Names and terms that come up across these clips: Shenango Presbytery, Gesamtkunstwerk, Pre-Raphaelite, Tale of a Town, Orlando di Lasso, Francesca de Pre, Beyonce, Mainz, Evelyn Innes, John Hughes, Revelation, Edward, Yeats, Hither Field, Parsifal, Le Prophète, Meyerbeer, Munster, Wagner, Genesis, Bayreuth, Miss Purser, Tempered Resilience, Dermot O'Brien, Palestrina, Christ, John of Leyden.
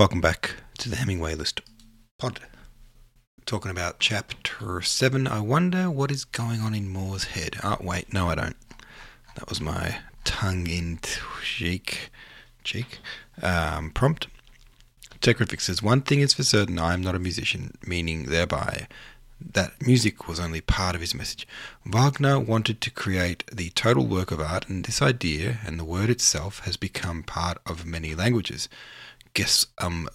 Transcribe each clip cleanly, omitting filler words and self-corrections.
Welcome back to the Hemingway List Pod. Talking about Chapter 7. I wonder what is going on in Moore's head. Oh, wait, no I don't. That was my tongue-in-cheek prompt. Techrific says, one thing is for certain, I am not a musician, meaning thereby that music was only part of his message. Wagner wanted to create the total work of art, and this idea and the word itself has become part of many languages. Gesamtkunstwerk.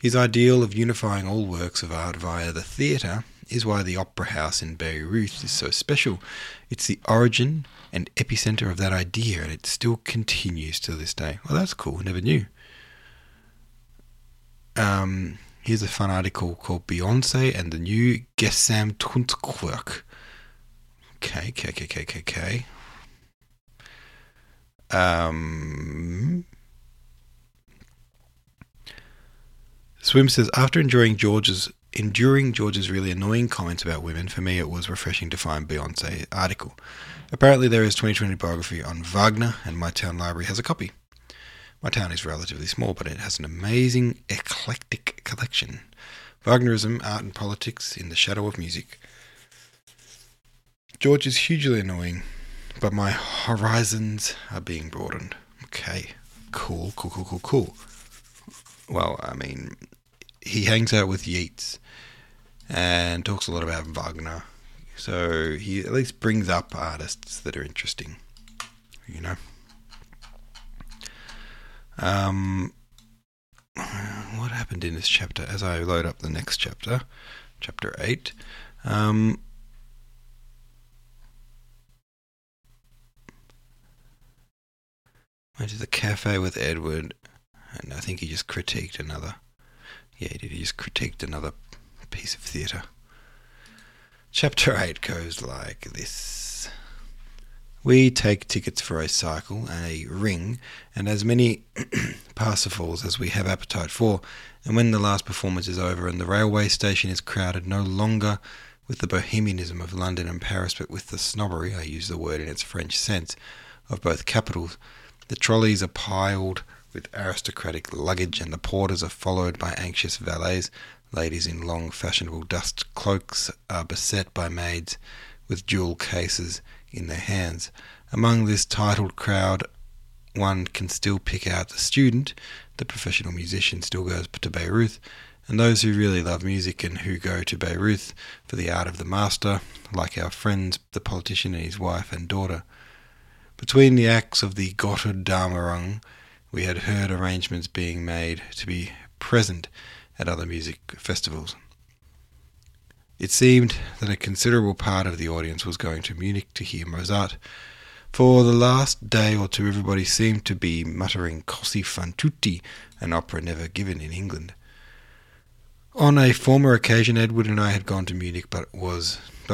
His ideal of unifying all works of art via the theatre is why the Opera House in Bayreuth is so special. It's the origin and epicentre of that idea, and it still continues to this day. Well, that's cool. Never knew. Here's a fun article called Beyonce and the New Gesamtkunstwerk. Swim says, after enduring George's really annoying comments about women, for me it was refreshing to find Beyonce's article. Apparently there is 2020 biography on Wagner, and my town library has a copy. My town is relatively small, but it has an amazing, eclectic collection. Wagnerism, art and politics in the shadow of music. George is hugely annoying, but my horizons are being broadened. Okay, cool. Well, I mean, he hangs out with Yeats and talks a lot about Wagner. So he at least brings up artists that are interesting, you know. What happened in this chapter? As I load up the next chapter, chapter 8. Went to the cafe with Edward, and I think he just critiqued another. Yeah, he did. He just critiqued another piece of theatre. Chapter 8 goes like this. We take tickets for a cycle, a ring, and as many Parsifals as we have appetite for, and when the last performance is over and the railway station is crowded no longer with the bohemianism of London and Paris, but with the snobbery, I use the word in its French sense, of both capitals, the trolleys are piled with aristocratic luggage, and the porters are followed by anxious valets. Ladies in long, fashionable dust cloaks are beset by maids with jewel cases in their hands. Among this titled crowd, one can still pick out the student, the professional musician still goes to Bayreuth, and those who really love music and who go to Bayreuth for the art of the master, like our friends, the politician and his wife and daughter. Between the acts of the Gotterdammerung, we had heard arrangements being made to be present at other music festivals. It seemed that a considerable part of the audience was going to Munich to hear Mozart. For the last day or two, everybody seemed to be muttering Cossi fan tutti, an opera never given in England. On a former occasion, Edward and I had gone to Munich, but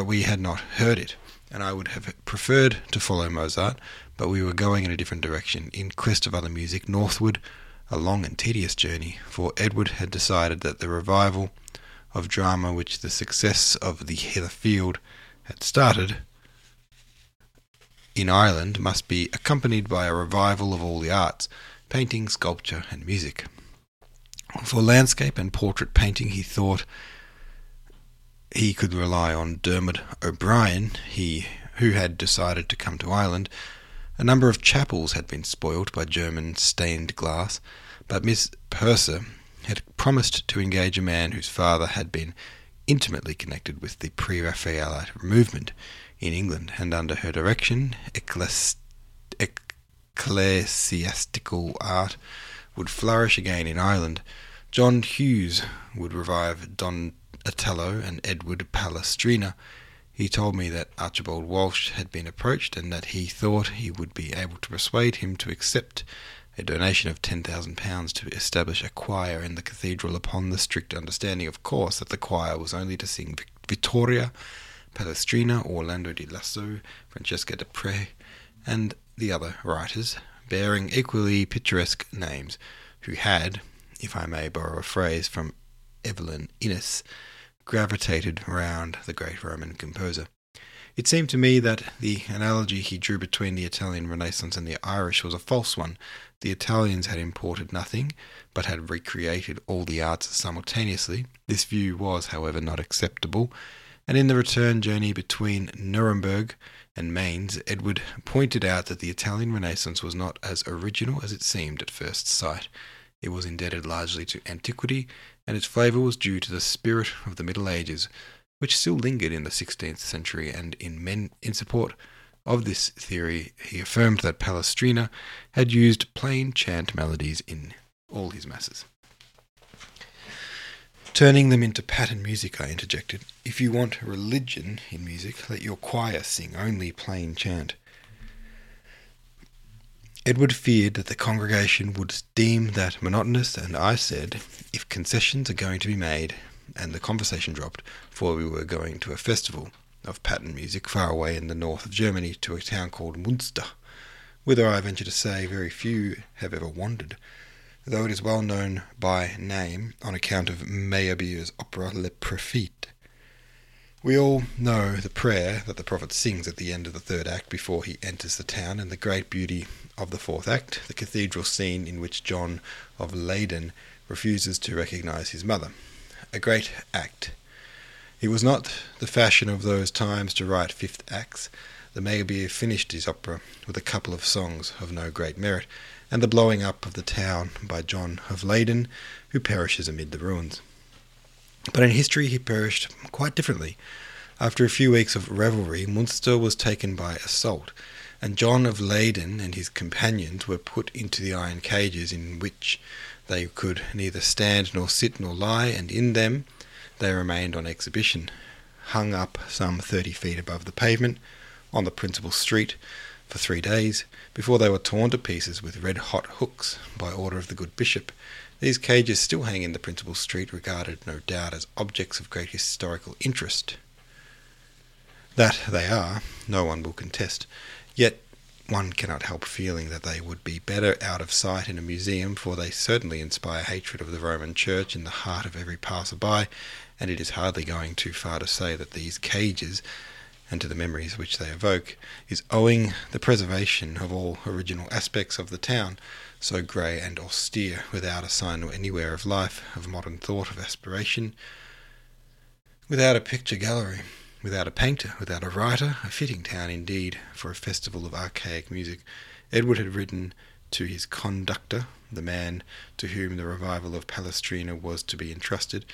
we had not heard it, and I would have preferred to follow Mozart, but we were going in a different direction, in quest of other music, northward, a long and tedious journey, for Edward had decided that the revival of drama which the success of the Hither Field had started in Ireland must be accompanied by a revival of all the arts, painting, sculpture and music. For landscape and portrait painting he thought he could rely on Dermot O'Brien, who had decided to come to Ireland. A number of chapels had been spoilt by German stained glass, but Miss Purser had promised to engage a man whose father had been intimately connected with the Pre-Raphaelite movement in England, and under her direction, ecclesiastical art would flourish again in Ireland. John Hughes would revive Donatello and Edward Palestrina. He told me that Archibald Walsh had been approached and that he thought he would be able to persuade him to accept a donation of £10,000 to establish a choir in the cathedral, upon the strict understanding, of course, that the choir was only to sing Vittoria, Palestrina, Orlando di Lasso, Francesca de Pre, and the other writers, bearing equally picturesque names, who had, if I may borrow a phrase from Evelyn Innes, gravitated round the great Roman composer. It seemed to me that the analogy he drew between the Italian Renaissance and the Irish was a false one. The Italians had imported nothing, but had recreated all the arts simultaneously. This view was, however, not acceptable, and in the return journey between Nuremberg and Mainz, Edward pointed out that the Italian Renaissance was not as original as it seemed at first sight. It was indebted largely to antiquity, and its flavour was due to the spirit of the Middle Ages, which still lingered in the 16th century, and in support of this theory, he affirmed that Palestrina had used plain chant melodies in all his masses. Turning them into pattern music, I interjected. If you want religion in music, let your choir sing only plain chant. Edward feared that the congregation would deem that monotonous, and I said, if concessions are going to be made, and the conversation dropped, for we were going to a festival of pattern music far away in the north of Germany, to a town called Munster, whither I venture to say very few have ever wandered, though it is well known by name on account of Meyerbeer's opera Le Prophète. We all know the prayer that the prophet sings at the end of the third act before he enters the town, and the great beauty of the fourth act, the cathedral scene in which John of Leyden refuses to recognise his mother. A great act. It was not the fashion of those times to write fifth acts. The Meyerbeer finished his opera with a couple of songs of no great merit, and the blowing up of the town by John of Leyden, who perishes amid the ruins. But in history he perished quite differently. After a few weeks of revelry, Munster was taken by assault, and John of Leyden and his companions were put into the iron cages in which they could neither stand nor sit nor lie, and in them they remained on exhibition, hung up some 30 feet above the pavement on the principal street, for 3 days, before they were torn to pieces with red-hot hooks by order of the good bishop. These cages still hang in the principal street, regarded no doubt as objects of great historical interest. That they are, no one will contest, yet one cannot help feeling that they would be better out of sight in a museum, for they certainly inspire hatred of the Roman Church in the heart of every passer-by, and it is hardly going too far to say that these cages, and to the memories which they evoke, is owing the preservation of all original aspects of the town, so grey and austere, without a sign anywhere of life, of modern thought, of aspiration, without a picture gallery, without a painter, without a writer, a fitting town indeed for a festival of archaic music. Edward had written to his conductor, the man to whom the revival of Palestrina was to be entrusted,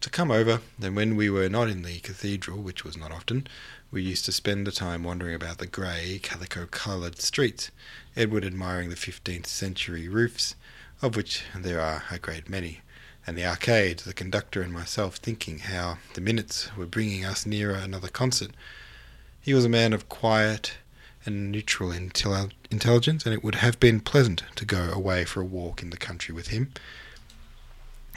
to come over, and when we were not in the cathedral, which was not often, we used to spend the time wandering about the grey, calico-coloured streets, Edward admiring the 15th-century roofs, of which there are a great many, and the arcades, the conductor and myself thinking how the minutes were bringing us nearer another concert. He was a man of quiet and neutral intelligence, and it would have been pleasant to go away for a walk in the country with him.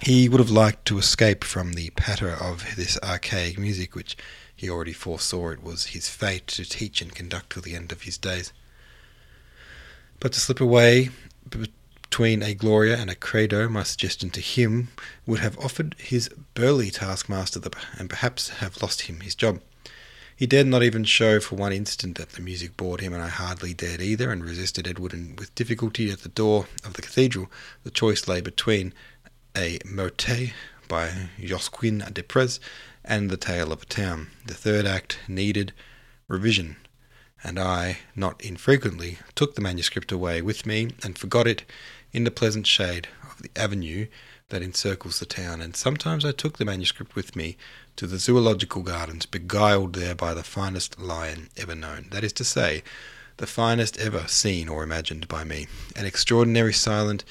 He would have liked to escape from the patter of this archaic music, which he already foresaw it was his fate to teach and conduct till the end of his days. But to slip away between a Gloria and a Credo, my suggestion to him would have offered his burly taskmaster and perhaps have lost him his job. He dared not even show for one instant that the music bored him, and I hardly dared either, and resisted Edward and with difficulty at the door of the cathedral. The choice lay between a motet by Josquin des Prez and the Tale of a Town. The third act needed revision, and I, not infrequently, took the manuscript away with me and forgot it in the pleasant shade of the avenue that encircles the town, and sometimes I took the manuscript with me to the zoological gardens, beguiled there by the finest lion ever known, that is to say, the finest ever seen or imagined by me, an extraordinary silent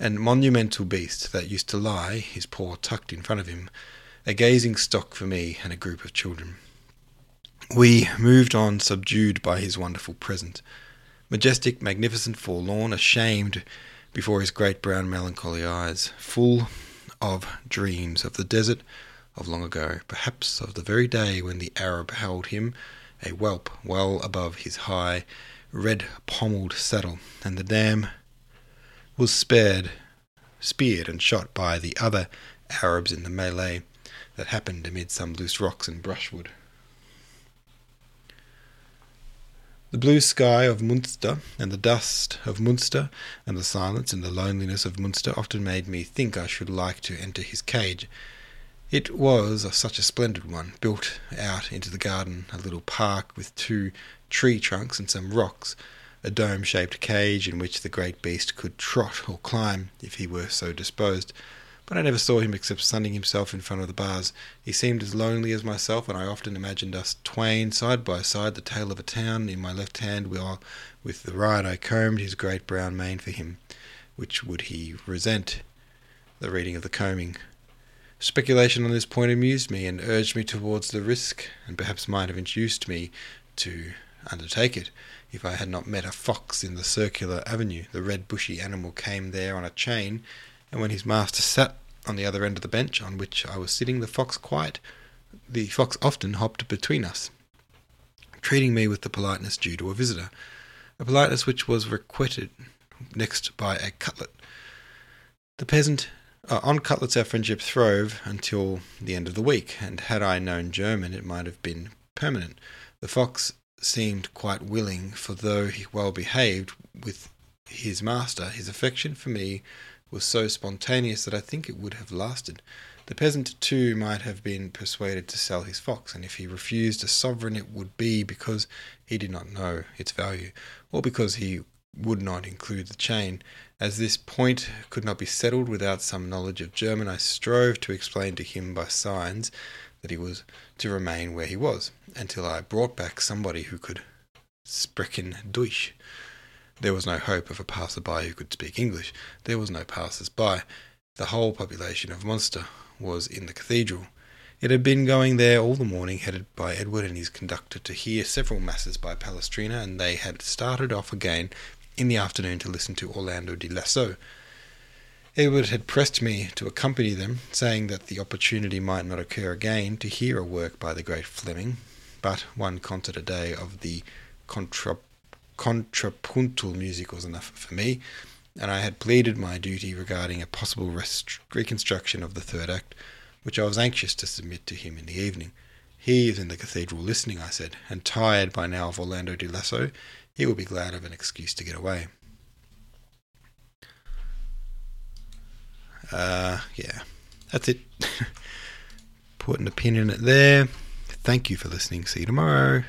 and monumental beast that used to lie, his paw tucked in front of him, a gazing stock for me and a group of children. We moved on, subdued by his wonderful presence, majestic, magnificent, forlorn, ashamed before his great brown melancholy eyes, full of dreams of the desert, of long ago, perhaps of the very day when the Arab held him, a whelp, well above his high, red-pommelled saddle, and the dam was speared and shot by the other Arabs in the melee that happened amid some loose rocks and brushwood. The blue sky of Munster and the dust of Munster and the silence and the loneliness of Munster often made me think I should like to enter his cage. It was such a splendid one, built out into the garden, a little park with 2 tree trunks and some rocks, a dome-shaped cage in which the great beast could trot or climb if he were so disposed. But I never saw him except sunning himself in front of the bars. He seemed as lonely as myself, and I often imagined us twain side by side, the Tale of a Town in my left hand, while with the right I combed his great brown mane for him, which would he resent, the reading of the combing. Speculation on this point amused me and urged me towards the risk, and perhaps might have induced me to undertake it, if I had not met a fox in the circular avenue. The red bushy animal came there on a chain, and when his master sat on the other end of the bench on which I was sitting, the fox often hopped between us, treating me with the politeness due to a visitor, a politeness which was requited next by a cutlet. The peasant on cutlets our friendship throve until the end of the week, and had I known German it might have been permanent. The fox seemed quite willing, for though he well behaved with his master, his affection for me was so spontaneous that I think it would have lasted. The peasant too might have been persuaded to sell his fox, and if he refused a sovereign it would be because he did not know its value, or because he would not include the chain. As this point could not be settled without some knowledge of German, I strove to explain to him by signs that he was to remain where he was, until I brought back somebody who could sprechen Deutsch. There was no hope of a passer-by who could speak English. There was no passers-by. The whole population of Munster was in the cathedral. It had been going there all the morning, headed by Edward and his conductor, to hear several masses by Palestrina, and they had started off again in the afternoon to listen to Orlando di Lasso. Edward had pressed me to accompany them, saying that the opportunity might not occur again to hear a work by the great Fleming, but 1 concert a day of the contrapuntal music was enough for me, and I had pleaded my duty regarding a possible reconstruction of the 3rd act, which I was anxious to submit to him in the evening. He is in the cathedral listening, I said, and tired by now of Orlando di Lasso, he will be glad of an excuse to get away. Yeah, that's it. Putting a pin in it there. Thank you for listening. See you tomorrow.